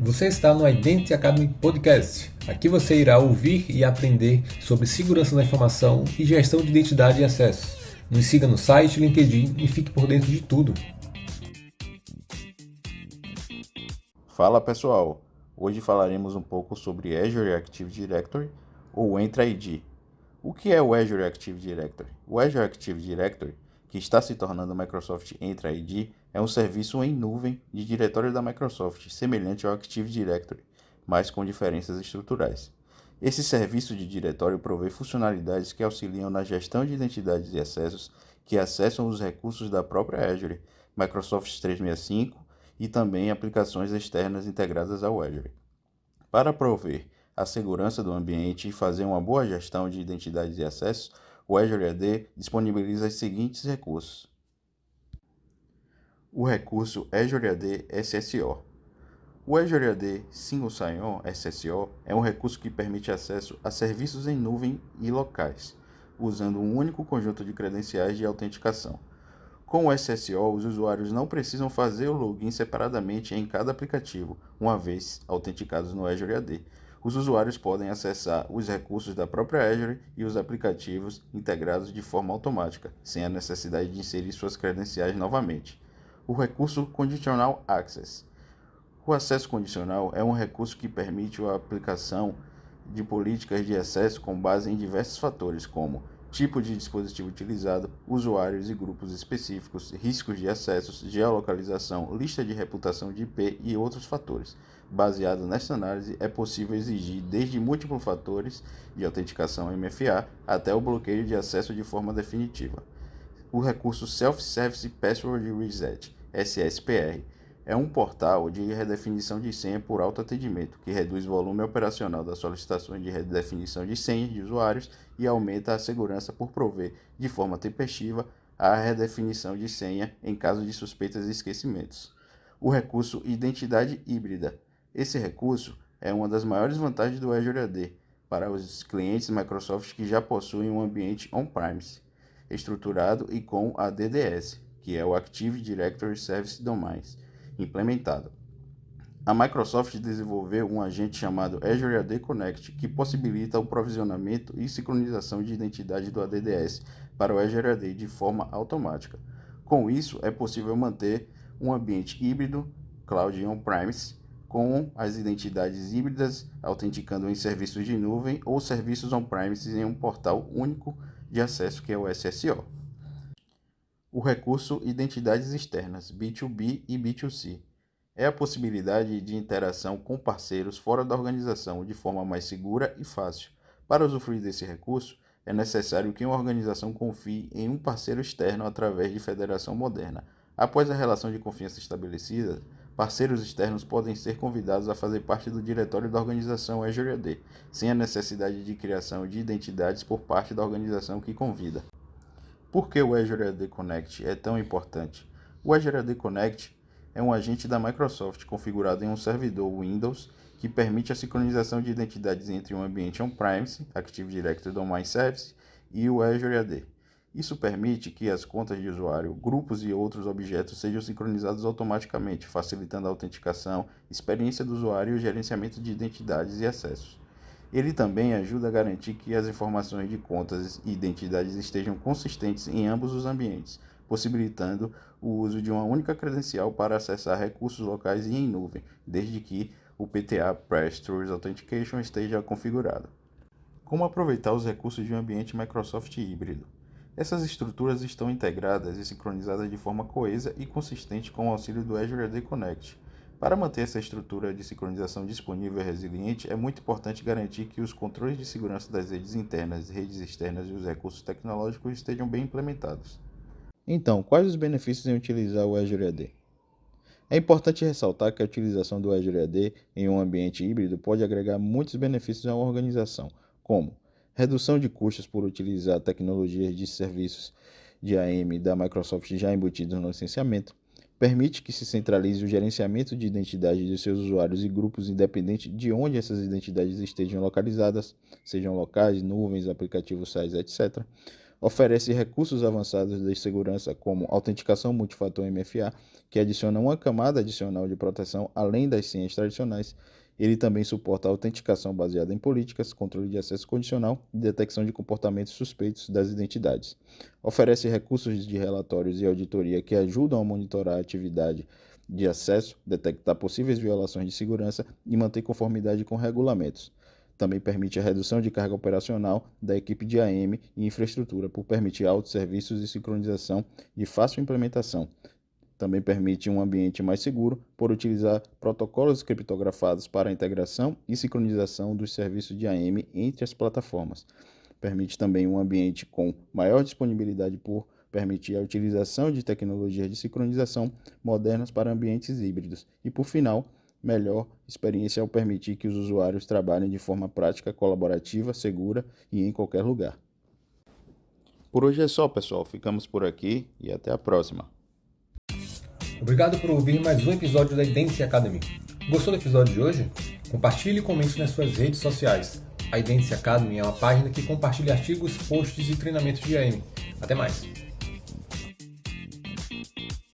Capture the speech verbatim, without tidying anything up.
Você está no Identity Academy Podcast. Aqui você irá ouvir e aprender sobre segurança da informação e gestão de identidade e acesso. Nos siga no site, LinkedIn e fique por dentro de tudo. Fala pessoal, hoje falaremos um pouco sobre Azure Active Directory ou Entra I D. O que é o Azure Active Directory? O Azure Active Directory, que está se tornando o Microsoft Entra I D, é um serviço em nuvem de diretório da Microsoft, semelhante ao Active Directory, mas com diferenças estruturais. Esse serviço de diretório provê funcionalidades que auxiliam na gestão de identidades e acessos que acessam os recursos da própria Azure, Microsoft trezentos e sessenta e cinco e também aplicações externas integradas ao Azure. Para prover a segurança do ambiente e fazer uma boa gestão de identidades e acessos, o Azure A D disponibiliza os seguintes recursos. O recurso Azure A D S S O. O Azure A D Single Sign-On S S O é um recurso que permite acesso a serviços em nuvem e locais, usando um único conjunto de credenciais de autenticação. Com o S S O, os usuários não precisam fazer o login separadamente em cada aplicativo, uma vez autenticados no Azure A D. Os usuários podem acessar os recursos da própria Azure e os aplicativos integrados de forma automática, sem a necessidade de inserir suas credenciais novamente. O recurso Conditional Access. O acesso condicional é um recurso que permite a aplicação de políticas de acesso com base em diversos fatores, como tipo de dispositivo utilizado, usuários e grupos específicos, riscos de acessos, geolocalização, lista de reputação de I P e outros fatores. Baseado nesta análise, é possível exigir desde múltiplos fatores de autenticação M F A até o bloqueio de acesso de forma definitiva. O recurso Self-Service Password Reset, S S P R, é um portal de redefinição de senha por autoatendimento, que reduz o volume operacional das solicitações de redefinição de senhas de usuários e aumenta a segurança por prover, de forma tempestiva, a redefinição de senha em caso de suspeitas e esquecimentos. O recurso Identidade Híbrida. Esse recurso é uma das maiores vantagens do Azure A D para os clientes Microsoft que já possuem um ambiente on-premise, estruturado e com a D D S, que é o Active Directory Service Domains, implementado. A Microsoft desenvolveu um agente chamado Azure A D Connect, que possibilita o provisionamento e sincronização de identidade do A D D S para o Azure A D de forma automática. Com isso, é possível manter um ambiente híbrido, cloud e on-premise, com as identidades híbridas autenticando em serviços de nuvem ou serviços on-premise em um portal único de acesso, que é o S S O. O recurso Identidades Externas, B dois B e B dois C, é a possibilidade de interação com parceiros fora da organização de forma mais segura e fácil. Para usufruir desse recurso, é necessário que uma organização confie em um parceiro externo através de federação moderna. Após a relação de confiança estabelecida, parceiros externos podem ser convidados a fazer parte do diretório da organização Azure A D, sem a necessidade de criação de identidades por parte da organização que convida. Por que o Azure A D Connect é tão importante? O Azure A D Connect é um agente da Microsoft configurado em um servidor Windows que permite a sincronização de identidades entre um ambiente on-premise, Active Directory Domain Service, e o Azure A D. Isso permite que as contas de usuário, grupos e outros objetos sejam sincronizados automaticamente, facilitando a autenticação, experiência do usuário e o gerenciamento de identidades e acessos. Ele também ajuda a garantir que as informações de contas e identidades estejam consistentes em ambos os ambientes, possibilitando o uso de uma única credencial para acessar recursos locais e em nuvem, desde que o P T A, Pass-through Authentication, esteja configurado. Como aproveitar os recursos de um ambiente Microsoft híbrido? Essas estruturas estão integradas e sincronizadas de forma coesa e consistente com o auxílio do Azure A D Connect. Para manter essa estrutura de sincronização disponível e resiliente, é muito importante garantir que os controles de segurança das redes internas, redes externas e os recursos tecnológicos estejam bem implementados. Então, quais os benefícios em utilizar o Azure A D? É importante ressaltar que a utilização do Azure A D em um ambiente híbrido pode agregar muitos benefícios à organização, como redução de custos por utilizar tecnologias de serviços de I A M da Microsoft já embutidos no licenciamento, permite que se centralize o gerenciamento de identidades de seus usuários e grupos independente de onde essas identidades estejam localizadas, sejam locais, nuvens, aplicativos, sites, etcétera. oferece recursos avançados de segurança como autenticação multifator M F A, que adiciona uma camada adicional de proteção além das senhas tradicionais. Ele também suporta a autenticação baseada em políticas, controle de acesso condicional e detecção de comportamentos suspeitos das identidades. Oferece recursos de relatórios e auditoria que ajudam a monitorar a atividade de acesso, detectar possíveis violações de segurança e manter conformidade com regulamentos. Também permite a redução de carga operacional da equipe de I A M e infraestrutura por permitir autosserviços e sincronização de fácil implementação. Também permite um ambiente mais seguro por utilizar protocolos criptografados para a integração e sincronização dos serviços de I A M entre as plataformas. Permite também um ambiente com maior disponibilidade por permitir a utilização de tecnologias de sincronização modernas para ambientes híbridos. E, por final, melhor experiência ao permitir que os usuários trabalhem de forma prática, colaborativa, segura e em qualquer lugar. Por hoje é só, pessoal. Ficamos por aqui e até a próxima. Obrigado por ouvir mais um episódio da Identity Academy. Gostou do episódio de hoje? Compartilhe e comente nas suas redes sociais. A Identity Academy é uma página que compartilha artigos, posts e treinamentos de I A M. Até mais!